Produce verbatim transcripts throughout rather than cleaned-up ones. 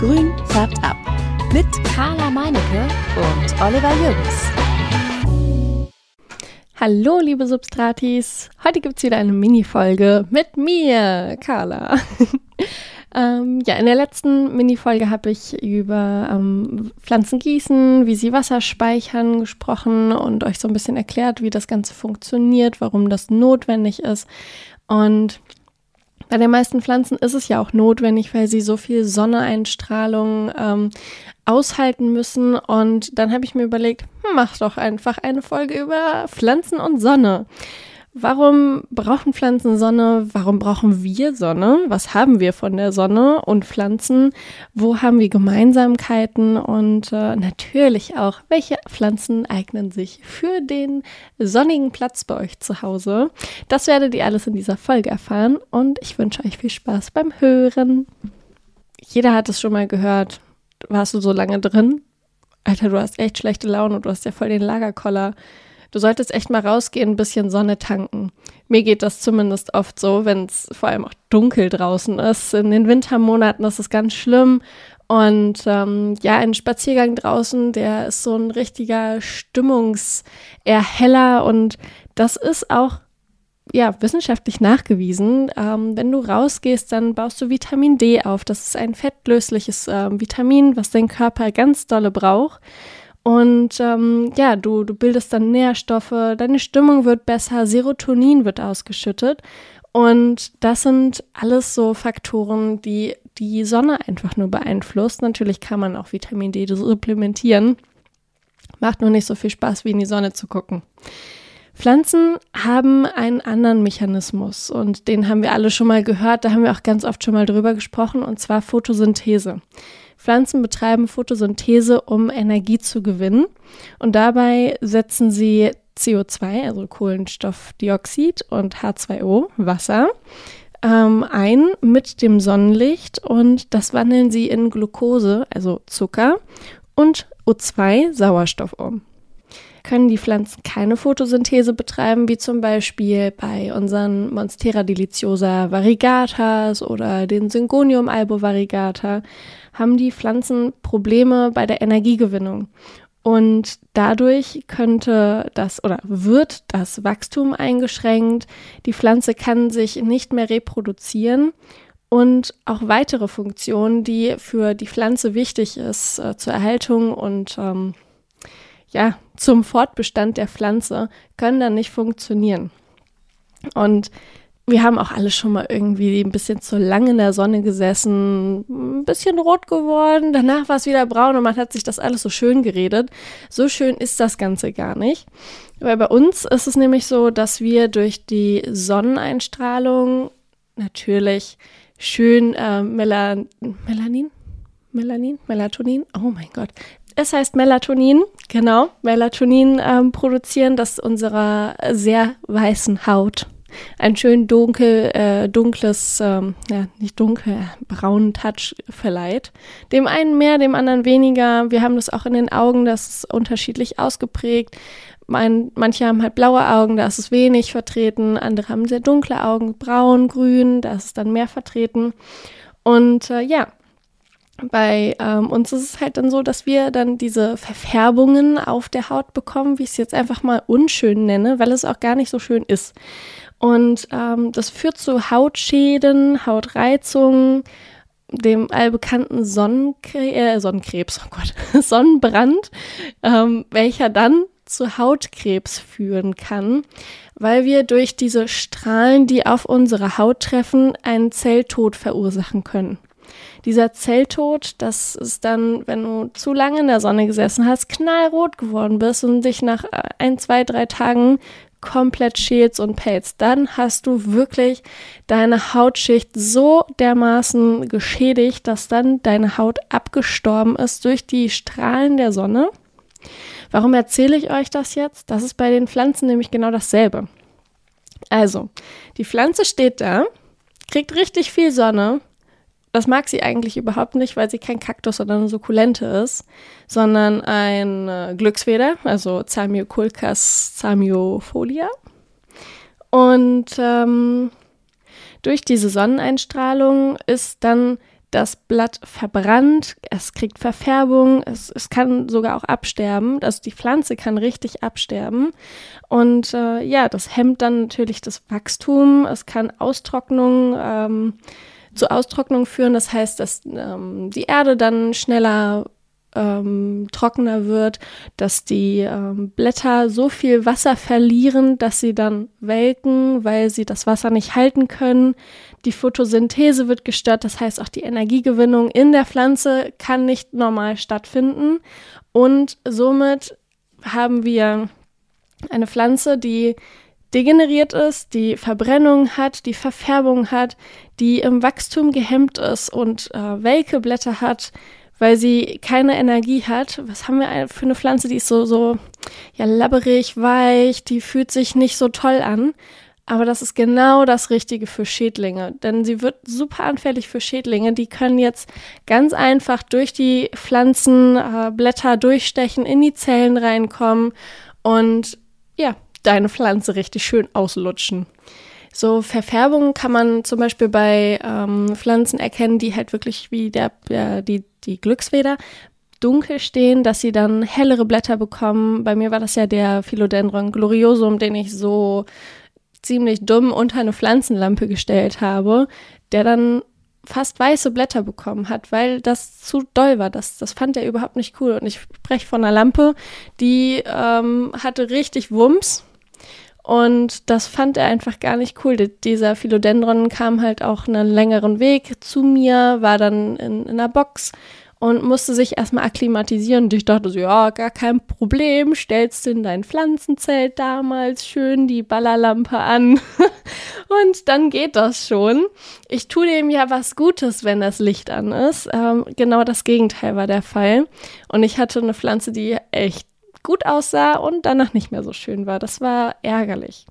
Grün färbt ab. Mit Carla Meinecke und Oliver Jürgs. Hallo liebe Substratis, heute gibt es wieder eine Mini-Folge mit mir, Carla. ähm, ja, in der letzten Mini-Folge habe ich über ähm, Pflanzen gießen, wie sie Wasser speichern gesprochen und euch so ein bisschen erklärt, wie das Ganze funktioniert, warum das notwendig ist. Und bei den meisten Pflanzen ist es ja auch notwendig, weil sie so viel Sonneneinstrahlung ähm, aushalten müssen. Und dann habe ich mir überlegt, mach doch einfach eine Folge über Pflanzen und Sonne. Warum brauchen Pflanzen Sonne? Warum brauchen wir Sonne? Was haben wir von der Sonne und Pflanzen? Wo haben wir Gemeinsamkeiten? Und äh, natürlich auch, welche Pflanzen eignen sich für den sonnigen Platz bei euch zu Hause? Das werdet ihr alles in dieser Folge erfahren und ich wünsche euch viel Spaß beim Hören. Jeder hat es schon mal gehört. Warst du so lange drin? Alter, du hast echt schlechte Laune, du hast ja voll den Lagerkoller. Du solltest echt mal rausgehen, ein bisschen Sonne tanken. Mir geht das zumindest oft so, wenn es vor allem auch dunkel draußen ist. In den Wintermonaten ist es ganz schlimm. Und ähm, ja, ein Spaziergang draußen, der ist so ein richtiger Stimmungserheller. Und das ist auch ja wissenschaftlich nachgewiesen. Ähm, wenn du rausgehst, dann baust du Vitamin D auf. Das ist ein fettlösliches ähm, Vitamin, was dein Körper ganz dolle braucht. Und ähm, ja, du, du bildest dann Nährstoffe, deine Stimmung wird besser, Serotonin wird ausgeschüttet und das sind alles so Faktoren, die die Sonne einfach nur beeinflusst. Natürlich kann man auch Vitamin D supplementieren, macht nur nicht so viel Spaß, wie in die Sonne zu gucken. Pflanzen haben einen anderen Mechanismus und den haben wir alle schon mal gehört, da haben wir auch ganz oft schon mal drüber gesprochen und zwar Photosynthese. Pflanzen betreiben Photosynthese, um Energie zu gewinnen und dabei setzen sie C O zwei, also Kohlenstoffdioxid und H zwei O, Wasser, ähm, ein mit dem Sonnenlicht und das wandeln sie in Glucose, also Zucker und O zwei, Sauerstoff um. Können die Pflanzen keine Photosynthese betreiben, wie zum Beispiel bei unseren Monstera deliciosa variegatas oder den Syngonium Albo Variegata, haben die Pflanzen Probleme bei der Energiegewinnung. Und dadurch könnte das oder wird das Wachstum eingeschränkt, die Pflanze kann sich nicht mehr reproduzieren und auch weitere Funktionen, die für die Pflanze wichtig ist, äh, zur Erhaltung und ähm, ja, zum Fortbestand der Pflanze, können dann nicht funktionieren. Und wir haben auch alle schon mal irgendwie ein bisschen zu lange in der Sonne gesessen, ein bisschen rot geworden, danach war es wieder braun und man hat sich das alles so schön geredet. So schön ist das Ganze gar nicht. Weil bei uns ist es nämlich so, dass wir durch die Sonneneinstrahlung natürlich schön äh, Melan- Melanin? Melanin? Melatonin? Oh mein Gott. Es heißt Melatonin, genau, Melatonin ähm, produzieren, das unserer sehr weißen Haut einen schönen dunkel, äh, dunkles, ähm, ja, nicht dunkel, äh, braunen Touch verleiht. Dem einen mehr, dem anderen weniger. Wir haben das auch in den Augen, das ist unterschiedlich ausgeprägt. Mein, manche haben halt blaue Augen, da ist es wenig vertreten. Andere haben sehr dunkle Augen, braun, grün, da ist es dann mehr vertreten. Und äh, ja, Bei ähm, uns ist es halt dann so, dass wir dann diese Verfärbungen auf der Haut bekommen, wie ich es jetzt einfach mal unschön nenne, weil es auch gar nicht so schön ist. Und ähm, das führt zu Hautschäden, Hautreizungen, dem allbekannten Sonnenkre- äh, Sonnenkrebs, oh Gott, Sonnenbrand, ähm, welcher dann zu Hautkrebs führen kann, weil wir durch diese Strahlen, die auf unsere Haut treffen, einen Zelltod verursachen können. Dieser Zelltod, das ist dann, wenn du zu lange in der Sonne gesessen hast, knallrot geworden bist und dich nach ein, zwei, drei Tagen komplett schälst und pelzt, dann hast du wirklich deine Hautschicht so dermaßen geschädigt, dass dann deine Haut abgestorben ist durch die Strahlen der Sonne. Warum erzähle ich euch das jetzt? Das ist bei den Pflanzen nämlich genau dasselbe. Also, die Pflanze steht da, kriegt richtig viel Sonne. Das mag sie eigentlich überhaupt nicht, weil sie kein Kaktus oder eine Sukkulente ist, sondern eine Glücksfeder, also Zamioculcas zamiifolia. Und ähm, durch diese Sonneneinstrahlung ist dann das Blatt verbrannt, es kriegt Verfärbung, es, es kann sogar auch absterben, also die Pflanze kann richtig absterben und äh, ja, das hemmt dann natürlich das Wachstum, es kann Austrocknung, ähm, zu Austrocknung führen, das heißt, dass ähm, die Erde dann schneller ähm, trockener wird, dass die ähm, Blätter so viel Wasser verlieren, dass sie dann welken, weil sie das Wasser nicht halten können. Die Photosynthese wird gestört, das heißt auch die Energiegewinnung in der Pflanze kann nicht normal stattfinden und somit haben wir eine Pflanze, die degeneriert ist, die Verbrennung hat, die Verfärbung hat, die im Wachstum gehemmt ist und äh, welke Blätter hat, weil sie keine Energie hat. Was haben wir für eine Pflanze, die ist so, so ja, labberig, weich, die fühlt sich nicht so toll an. Aber das ist genau das Richtige für Schädlinge, denn sie wird super anfällig für Schädlinge. Die können jetzt ganz einfach durch die Pflanzenblätter äh, durchstechen, in die Zellen reinkommen und ja, deine Pflanze richtig schön auslutschen. So Verfärbungen kann man zum Beispiel bei ähm, Pflanzen erkennen, die halt wirklich wie der, äh, die, die Glücksfeder dunkel stehen, dass sie dann hellere Blätter bekommen. Bei mir war das ja der Philodendron Gloriosum, den ich so ziemlich dumm unter eine Pflanzenlampe gestellt habe, der dann fast weiße Blätter bekommen hat, weil das zu doll war. Das, das fand er überhaupt nicht cool. Und ich spreche von einer Lampe, die ähm, hatte richtig Wumms. Und das fand er einfach gar nicht cool. Dieser Philodendron kam halt auch einen längeren Weg zu mir, war dann in, in einer Box und musste sich erstmal akklimatisieren. Und ich dachte so, ja, gar kein Problem, stellst du in dein Pflanzenzelt damals schön die Ballerlampe an und dann geht das schon. Ich tue dem ja was Gutes, wenn das Licht an ist. Ähm, genau das Gegenteil war der Fall. Und ich hatte eine Pflanze, die echt gut aussah und danach nicht mehr so schön war. Das war ärgerlich.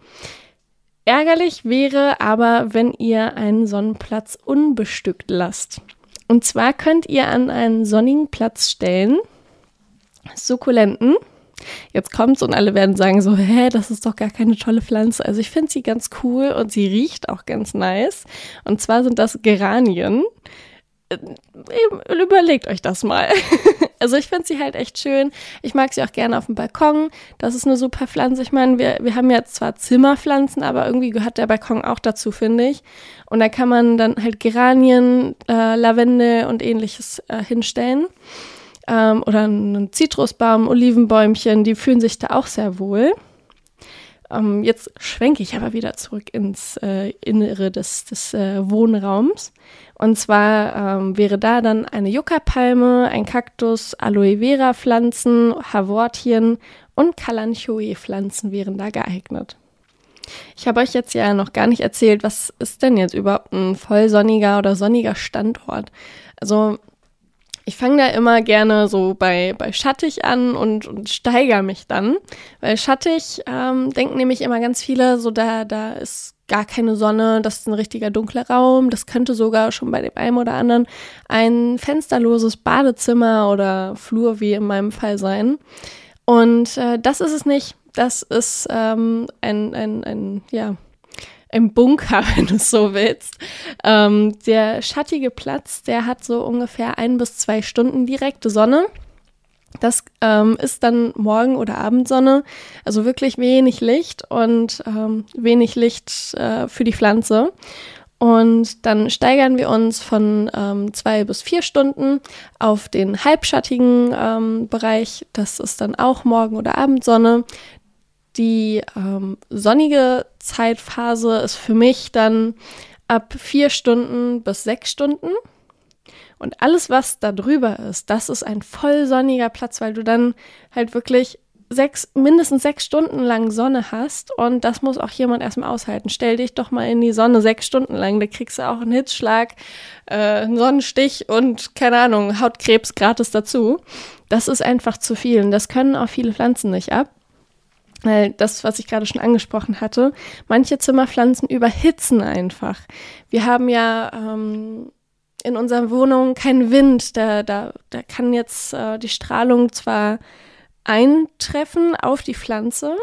Ärgerlich wäre aber, wenn ihr einen Sonnenplatz unbestückt lasst. Und zwar könnt ihr an einen sonnigen Platz stellen, Sukkulenten. Jetzt kommt's und alle werden sagen so, hä, das ist doch gar keine tolle Pflanze. Also ich finde sie ganz cool und sie riecht auch ganz nice. Und zwar sind das Geranien. Überlegt euch das mal. Also ich finde sie halt echt schön. Ich mag sie auch gerne auf dem Balkon. Das ist eine super Pflanze. Ich meine, wir, wir haben ja zwar Zimmerpflanzen, aber irgendwie gehört der Balkon auch dazu, finde ich. Und da kann man dann halt Geranien, äh, Lavendel und ähnliches äh, hinstellen. Ähm, oder einen Zitrusbaum, Olivenbäumchen, die fühlen sich da auch sehr wohl. Ähm, jetzt schwenke ich aber wieder zurück ins äh, Innere des, des äh, Wohnraums. Und zwar ähm, wäre da dann eine Yucca-Palme, ein Kaktus, Aloe-Vera-Pflanzen, Hawortien und Kalanchoe-Pflanzen wären da geeignet. Ich habe euch jetzt ja noch gar nicht erzählt, was ist denn jetzt überhaupt ein vollsonniger oder sonniger Standort? Also ich fange da immer gerne so bei, bei schattig an und, und steigere mich dann, weil schattig ähm, denken nämlich immer ganz viele, so da, da ist gar keine Sonne, das ist ein richtiger dunkler Raum, das könnte sogar schon bei dem einen oder anderen ein fensterloses Badezimmer oder Flur wie in meinem Fall sein. Und äh, das ist es nicht, das ist ähm, ein, ein, ein, ja... im Bunker, wenn du es so willst. Ähm, der schattige Platz, der hat so ungefähr ein bis zwei Stunden direkte Sonne. Das ähm, ist dann Morgen- oder Abendsonne, also wirklich wenig Licht und ähm, wenig Licht äh, für die Pflanze. Und dann steigern wir uns von ähm, zwei bis vier Stunden auf den halbschattigen ähm, Bereich. Das ist dann auch Morgen- oder Abendsonne. Die ähm, sonnige Zeitphase ist für mich dann ab vier Stunden bis sechs Stunden. Und alles, was da drüber ist, das ist ein voll sonniger Platz, weil du dann halt wirklich sechs, mindestens sechs Stunden lang Sonne hast. Und das muss auch jemand erstmal aushalten. Stell dich doch mal in die Sonne sechs Stunden lang. Da kriegst du auch einen Hitzschlag, äh, einen Sonnenstich und, keine Ahnung, Hautkrebs gratis dazu. Das ist einfach zu viel. Und das können auch viele Pflanzen nicht ab. Weil das, was ich gerade schon angesprochen hatte, manche Zimmerpflanzen überhitzen einfach. Wir haben ja ähm, in unserer Wohnung keinen Wind. Da, da, da kann jetzt äh, die Strahlung zwar eintreffen auf die Pflanze,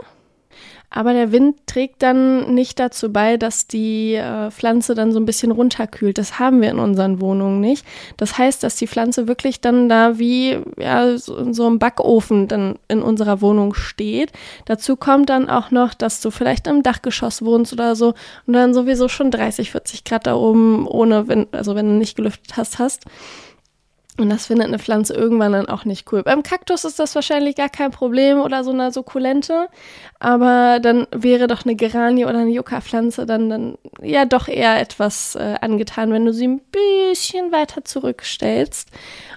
Aber der Wind trägt dann nicht dazu bei, dass die äh, Pflanze dann so ein bisschen runterkühlt. Das haben wir in unseren Wohnungen nicht. Das heißt, dass die Pflanze wirklich dann da wie ja, so in so einem Backofen dann in unserer Wohnung steht. Dazu kommt dann auch noch, dass du vielleicht im Dachgeschoss wohnst oder so und dann sowieso schon dreißig, vierzig Grad da oben, ohne Wind, also wenn du nicht gelüftet hast, hast. Und das findet eine Pflanze irgendwann dann auch nicht cool. Beim Kaktus ist das wahrscheinlich gar kein Problem oder so eine Sukkulente, aber dann wäre doch eine Geranie oder eine Yucca-Pflanze dann, dann ja doch eher etwas äh, angetan, wenn du sie ein bisschen weiter zurückstellst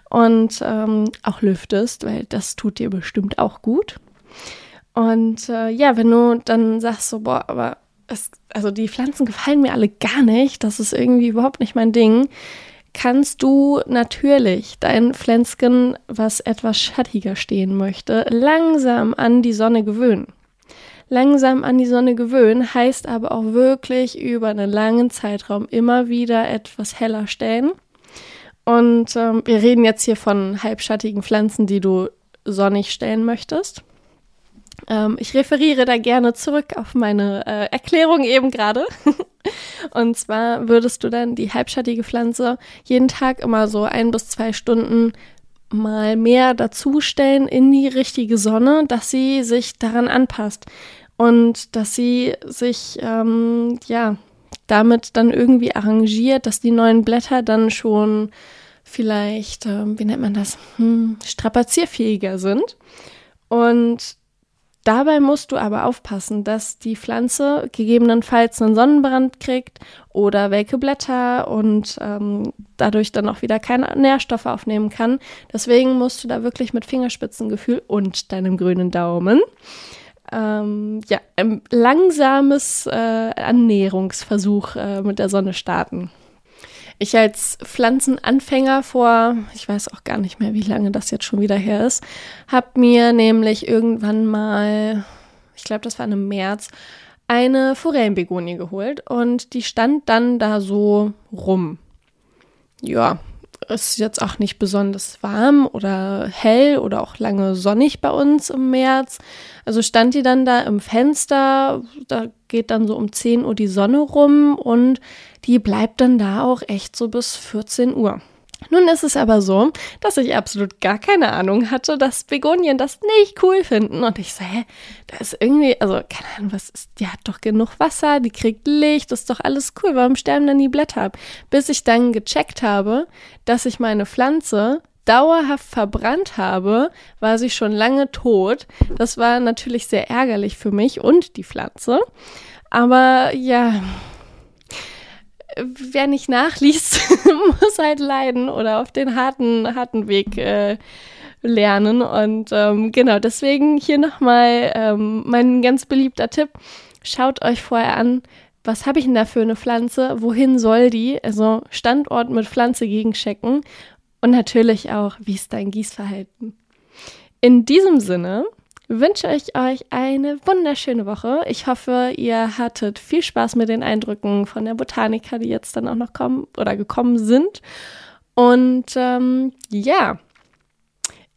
und ähm, auch lüftest, weil das tut dir bestimmt auch gut. Und äh, ja, wenn du dann sagst so, boah, aber es, also die Pflanzen gefallen mir alle gar nicht, das ist irgendwie überhaupt nicht mein Ding, kannst du natürlich dein Pflänzchen, was etwas schattiger stehen möchte, langsam an die Sonne gewöhnen. Langsam an die Sonne gewöhnen heißt aber auch wirklich über einen langen Zeitraum immer wieder etwas heller stellen. Und ähm, wir reden jetzt hier von halbschattigen Pflanzen, die du sonnig stellen möchtest. Ähm, ich referiere da gerne zurück auf meine äh, Erklärung eben gerade. Und zwar würdest du dann die halbschattige Pflanze jeden Tag immer so ein bis zwei Stunden mal mehr dazustellen in die richtige Sonne, dass sie sich daran anpasst und dass sie sich, ähm, ja, damit dann irgendwie arrangiert, dass die neuen Blätter dann schon vielleicht, ähm, wie nennt man das, hm, strapazierfähiger sind. Und dabei musst du aber aufpassen, dass die Pflanze gegebenenfalls einen Sonnenbrand kriegt oder welke Blätter und ähm, dadurch dann auch wieder keine Nährstoffe aufnehmen kann. Deswegen musst du da wirklich mit Fingerspitzengefühl und deinem grünen Daumen ähm, ja, ein langsames äh, Annäherungsversuch äh, mit der Sonne starten. Ich als Pflanzenanfänger vor, ich weiß auch gar nicht mehr, wie lange das jetzt schon wieder her ist, habe mir nämlich irgendwann mal, ich glaube, das war im März, eine Forellenbegonie geholt und die stand dann da so rum. Ja, ist jetzt auch nicht besonders warm oder hell oder auch lange sonnig bei uns im März. Also stand die dann da im Fenster, da geht dann so um zehn Uhr die Sonne rum und die bleibt dann da auch echt so bis vierzehn Uhr. Nun ist es aber so, dass ich absolut gar keine Ahnung hatte, dass Begonien das nicht cool finden. Und ich so, hä, da ist irgendwie, also keine Ahnung, was ist, die hat doch genug Wasser, die kriegt Licht, das ist doch alles cool, warum sterben dann die Blätter ab? Bis ich dann gecheckt habe, dass ich meine Pflanze dauerhaft verbrannt habe, war sie schon lange tot. Das war natürlich sehr ärgerlich für mich und die Pflanze. Aber ja, wer nicht nachliest, muss halt leiden oder auf den harten, harten Weg äh, lernen. Und ähm, genau, deswegen hier nochmal ähm, mein ganz beliebter Tipp. Schaut euch vorher an, was habe ich denn da für eine Pflanze? Wohin soll die? Also Standort mit Pflanze gegenchecken. Und natürlich auch, wie ist dein Gießverhalten? In diesem Sinne wünsche ich euch eine wunderschöne Woche. Ich hoffe, ihr hattet viel Spaß mit den Eindrücken von der Botanika, die jetzt dann auch noch kommen oder gekommen sind. Und ähm, ja,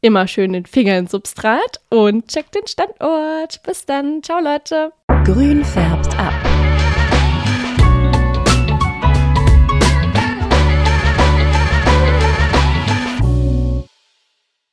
immer schön den Finger ins Substrat und checkt den Standort. Bis dann. Ciao, Leute. Grün färbt ab.